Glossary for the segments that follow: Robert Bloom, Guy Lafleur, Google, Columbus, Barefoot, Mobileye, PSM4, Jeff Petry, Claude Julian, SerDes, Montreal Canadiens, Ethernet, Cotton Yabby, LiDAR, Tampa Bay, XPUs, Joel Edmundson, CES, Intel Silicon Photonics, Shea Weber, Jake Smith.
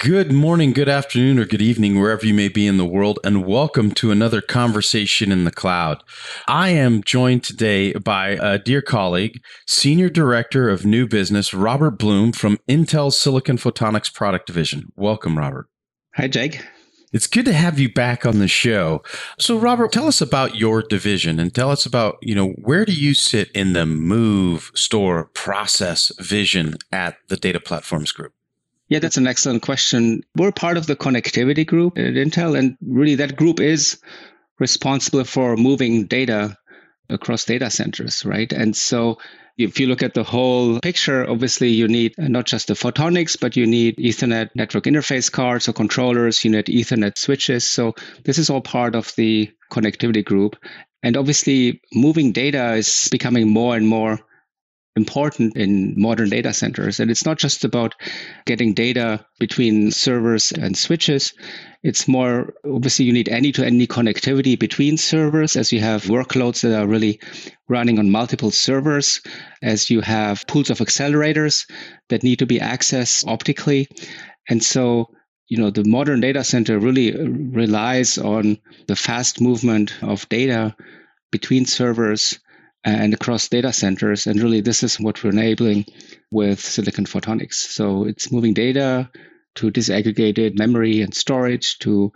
Good morning, good afternoon, or good evening, wherever you may be in the world, and welcome to another Conversation in the Cloud. I am joined today by a dear colleague, Senior Director of New Business, Robert Bloom from Intel Silicon Photonics Product Division. Welcome, Robert. Hi, Jake. It's good to have you back on the show. So, Robert, tell us about your division and tell us about, where do you sit in the move, store, process, vision at the Data Platforms Group? Yeah, that's an excellent question. We're part of the connectivity group at Intel, and really that group is responsible for moving data across data centers, right? And so if you look at the whole picture, obviously you need not just the photonics, but you need Ethernet network interface cards or controllers, you need Ethernet switches. So this is all part of the connectivity group. And obviously moving data is becoming more and more important in modern data centers. And it's not just about getting data between servers and switches. It's more, obviously, you need any connectivity between servers as you have workloads that are really running on multiple servers, as you have pools of accelerators that need to be accessed optically. And so, the modern data center really relies on the fast movement of data between servers and across data centers. And really, this is what we're enabling with silicon photonics. So it's moving data to disaggregated memory and storage to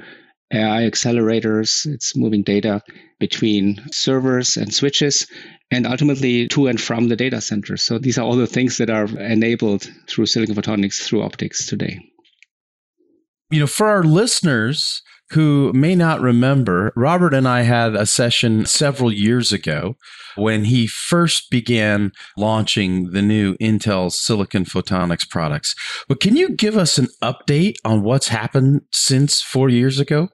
AI accelerators. It's moving data between servers and switches and ultimately to and from the data center. So these are all the things that are enabled through silicon photonics, through optics today. For our listeners who may not remember, Robert and I had a session several years ago when he first began launching the new Intel Silicon Photonics products. But can you give us an update on what's happened since 4 years ago?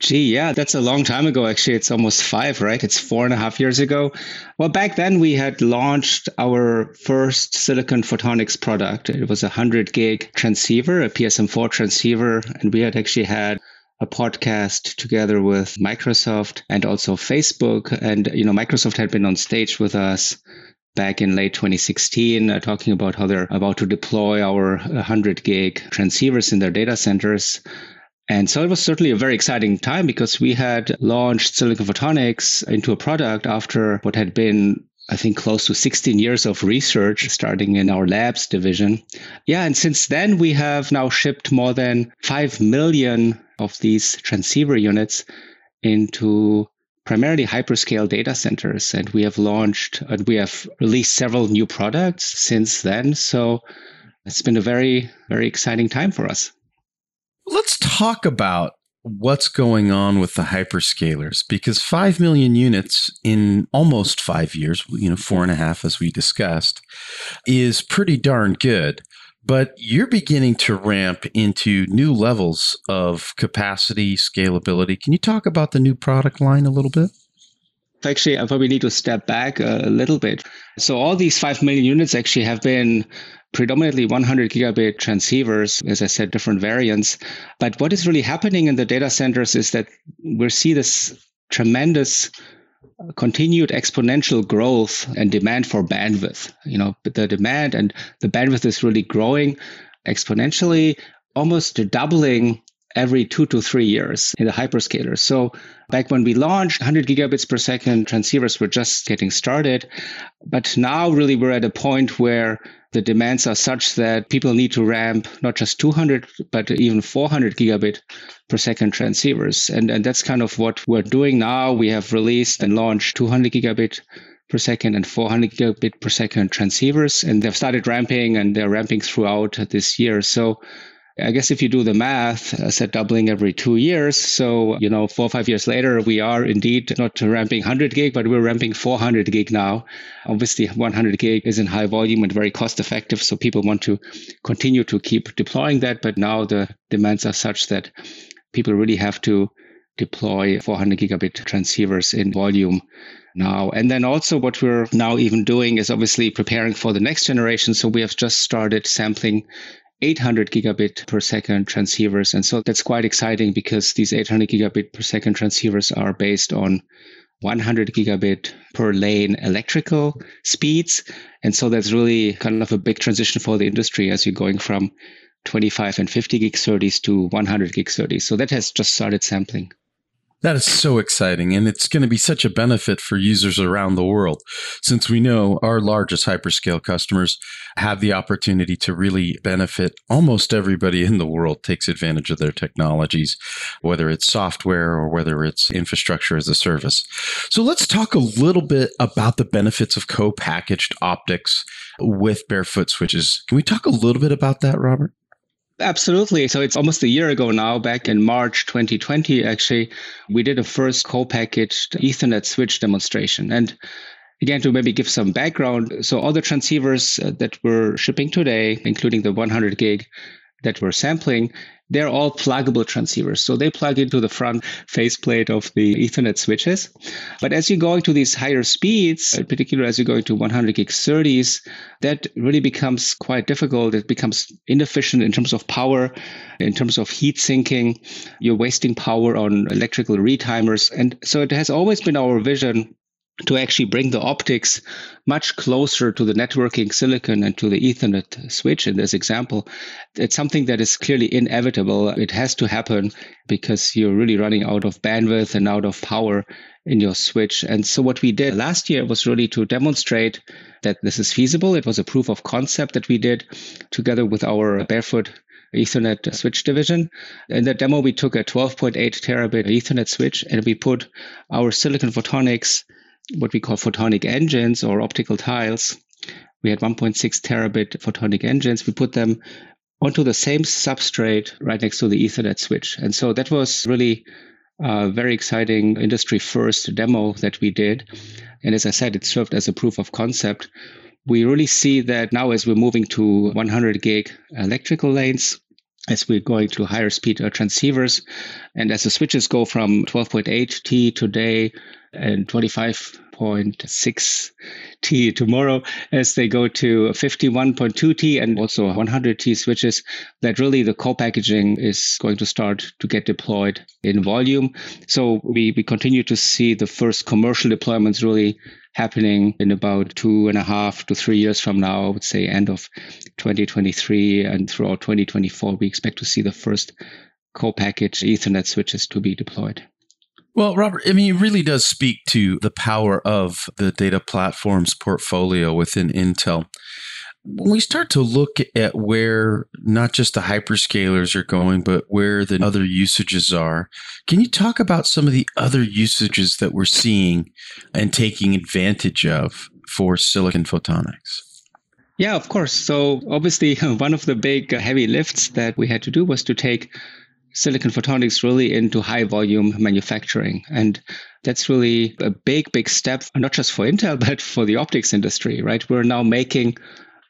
Gee, yeah, that's a long time ago. Actually, it's almost five, right? It's 4.5 years ago. Well, back then we had launched our first silicon photonics product. It was a 100 gig transceiver, a PSM4 transceiver, and we had actually had a podcast together with Microsoft and also Facebook. And, Microsoft had been on stage with us back in late 2016, talking about how they're about to deploy our 100 gig transceivers in their data centers. And so it was certainly a very exciting time because we had launched silicon photonics into a product after what had been, I think, close to 16 years of research starting in our labs division. Yeah, and since then we have now shipped more than 5 million of these transceiver units into primarily hyperscale data centers. And we have launched and we have released several new products since then. So it's been a very, very exciting time for us. Let's talk about what's going on with the hyperscalers, because 5 million units in almost 5 years, 4.5 as we discussed, is pretty darn good. But you're beginning to ramp into new levels of capacity, scalability. Can you talk about the new product line a little bit? Actually, I probably need to step back a little bit. So all these 5 million units actually have been predominantly 100 gigabit transceivers, as I said, different variants. But what is really happening in the data centers is that we see this tremendous continued exponential growth and demand for bandwidth. The demand and the bandwidth is really growing exponentially, almost doubling every 2 to 3 years in the hyperscalers. So back when we launched, 100 gigabits per second transceivers were just getting started. But now really we're at a point where the demands are such that people need to ramp not just 200, but even 400 gigabit per second transceivers. And that's kind of what we're doing now. We have released and launched 200 gigabit per second and 400 gigabit per second transceivers. And they've started ramping and they're ramping throughout this year. So I guess if you do the math, I said doubling every 2 years. So, 4 or 5 years later, we are indeed not ramping 100 gig, but we're ramping 400 gig now. Obviously, 100 gig is in high volume and very cost effective. So people want to continue to keep deploying that. But now the demands are such that people really have to deploy 400 gigabit transceivers in volume now. And then also what we're now even doing is obviously preparing for the next generation. So we have just started sampling 800 gigabit per second transceivers. And so that's quite exciting because these 800 gigabit per second transceivers are based on 100 gigabit per lane electrical speeds. And so that's really kind of a big transition for the industry as you're going from 25 and 50 gig SerDes to 100 gig SerDes. So that has just started sampling. That is so exciting. And it's going to be such a benefit for users around the world, since we know our largest hyperscale customers have the opportunity to really benefit. Almost everybody in the world takes advantage of their technologies, whether it's software or whether it's infrastructure as a service. So let's talk a little bit about the benefits of co-packaged optics with barefoot switches. Can we talk a little bit about that, Robert? Absolutely. So it's almost a year ago now, back in March 2020, actually, we did a first co-packaged Ethernet switch demonstration. And again, to maybe give some background, so all the transceivers that we're shipping today, including the 100 gig that we're sampling, they're all pluggable transceivers. So they plug into the front faceplate of the Ethernet switches. But as you go into these higher speeds, in particular as you go into 100 gig SerDes, that really becomes quite difficult. It becomes inefficient in terms of power, in terms of heat sinking. You're wasting power on electrical retimers. And so it has always been our vision to actually bring the optics much closer to the networking silicon and to the Ethernet switch in this example. It's something that is clearly inevitable. It has to happen because you're really running out of bandwidth and out of power in your switch. And so what we did last year was really to demonstrate that this is feasible. It was a proof of concept that we did together with our Barefoot Ethernet switch division. In the demo, we took a 12.8 terabit Ethernet switch and we put our Silicon Photonics, what we call photonic engines or optical tiles. We had 1.6 terabit photonic engines. We put them onto the same substrate right next to the Ethernet switch. And so that was really a very exciting industry first demo that we did. And as I said, it served as a proof of concept. We really see that now as we're moving to 100 gig electrical lanes, as we're going to higher speed transceivers, and as the switches go from 12.8T today and 25.6T tomorrow, as they go to 51.2T and also 100T switches, that really the co-packaging is going to start to get deployed in volume. So we continue to see the first commercial deployments really happening in about 2.5 to 3 years from now. I would say end of 2023 and throughout 2024, we expect to see the first co-packaged Ethernet switches to be deployed. Well, Robert, I mean, it really does speak to the power of the data platforms portfolio within Intel. When we start to look at where not just the hyperscalers are going, but where the other usages are, can you talk about some of the other usages that we're seeing and taking advantage of for silicon photonics? Yeah, of course. So obviously, one of the big heavy lifts that we had to do was to take silicon photonics really into high volume manufacturing. And that's really a big, big step, not just for Intel, but for the optics industry, right? We're now making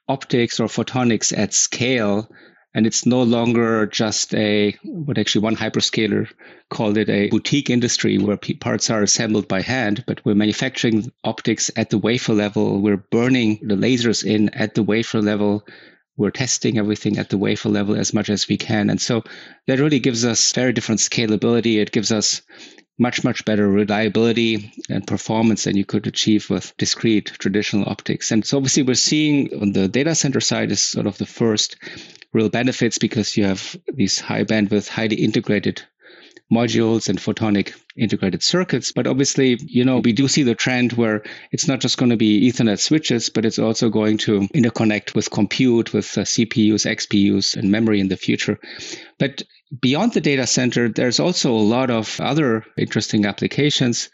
optics or photonics at scale. And it's no longer just one hyperscaler called it a boutique industry where parts are assembled by hand, but we're manufacturing optics at the wafer level. We're burning the lasers in at the wafer level. We're testing everything at the wafer level as much as we can. And so that really gives us very different scalability. It gives us much, much better reliability and performance than you could achieve with discrete traditional optics. And so obviously we're seeing on the data center side is sort of the first real benefits because you have these high bandwidth, highly integrated modules and photonic integrated circuits. But obviously, we do see the trend where it's not just going to be Ethernet switches, but it's also going to interconnect with compute, with CPUs, XPUs, and memory in the future. But beyond the data center, there's also a lot of other interesting applications.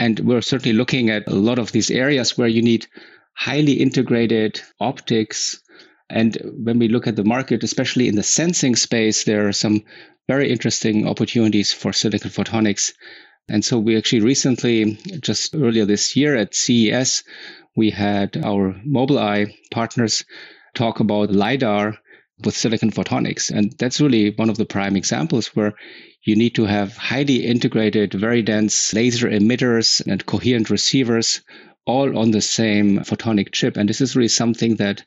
And we're certainly looking at a lot of these areas where you need highly integrated optics. And when we look at the market, especially in the sensing space, there are some very interesting opportunities for silicon photonics. And so we actually recently, just earlier this year at CES, we had our Mobileye partners talk about LiDAR with silicon photonics. And that's really one of the prime examples where you need to have highly integrated, very dense laser emitters and coherent receivers all on the same photonic chip. And this is really something that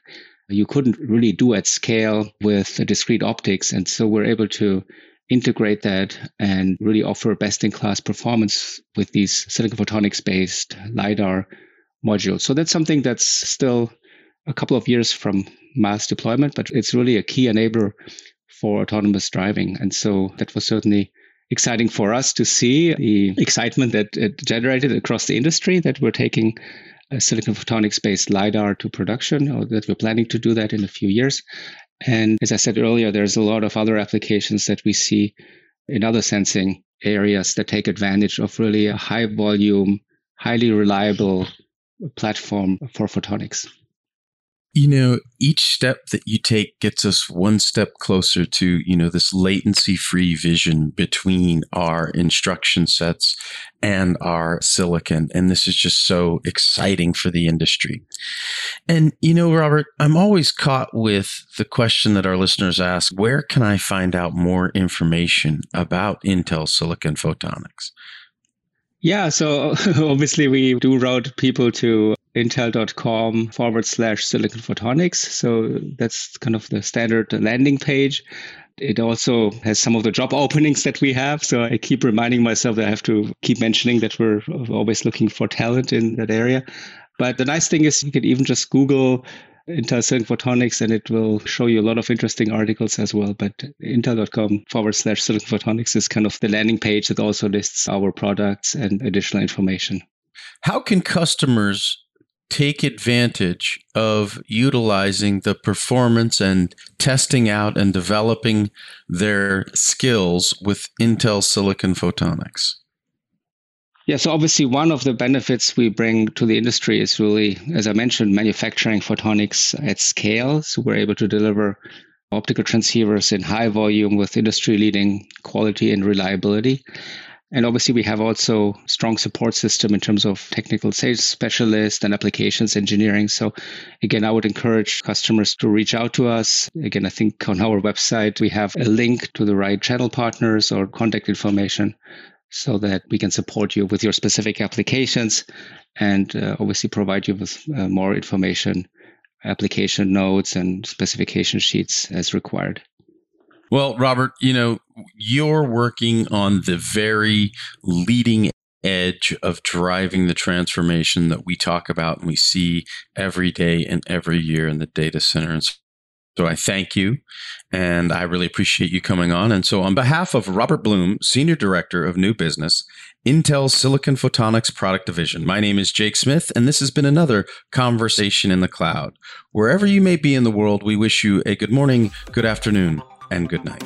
you couldn't really do at scale with discrete optics. And so we're able to integrate that and really offer best-in-class performance with these silicon photonics-based LiDAR modules. So that's something that's still a couple of years from mass deployment, but it's really a key enabler for autonomous driving. And so that was certainly exciting for us to see the excitement that it generated across the industry that we're taking a silicon photonics-based LiDAR to production, or that we're planning to do that in a few years. And as I said earlier, there's a lot of other applications that we see in other sensing areas that take advantage of really a high volume, highly reliable platform for photonics. You know, each step that you take gets us one step closer to, you know, this latency-free vision between our instruction sets and our silicon. And this is just so exciting for the industry. And, you know, Robert, I'm always caught with the question that our listeners ask, where can I find out more information about Intel Silicon Photonics? Yeah, so obviously we do route people to intel.com/silicon photonics. So that's kind of the standard landing page. It also has some of the job openings that we have. So I keep reminding myself that I have to keep mentioning that we're always looking for talent in that area. But the nice thing is you can even just Google Intel Silicon Photonics and it will show you a lot of interesting articles as well. But intel.com/silicon photonics is kind of the landing page that also lists our products and additional information. How can customers take advantage of utilizing the performance and testing out and developing their skills with Intel Silicon Photonics? Yeah, so obviously one of the benefits we bring to the industry is really, as I mentioned, manufacturing photonics at scale. So we're able to deliver optical transceivers in high volume with industry-leading quality and reliability. And obviously, we have also strong support system in terms of technical sales specialists and applications engineering. So again, I would encourage customers to reach out to us. Again, I think on our website, we have a link to the right channel partners or contact information so that we can support you with your specific applications and obviously provide you with more information, application notes and specification sheets as required. Well, Robert, you know, you're working on the very leading edge of driving the transformation that we talk about and we see every day and every year in the data centers. So I thank you, and I really appreciate you coming on. And so on behalf of Robert Bloom, Senior Director of New Business, Intel Silicon Photonics Product Division, my name is Jake Smith, and this has been another Conversation in the Cloud. Wherever you may be in the world, we wish you a good morning, good afternoon, and good night.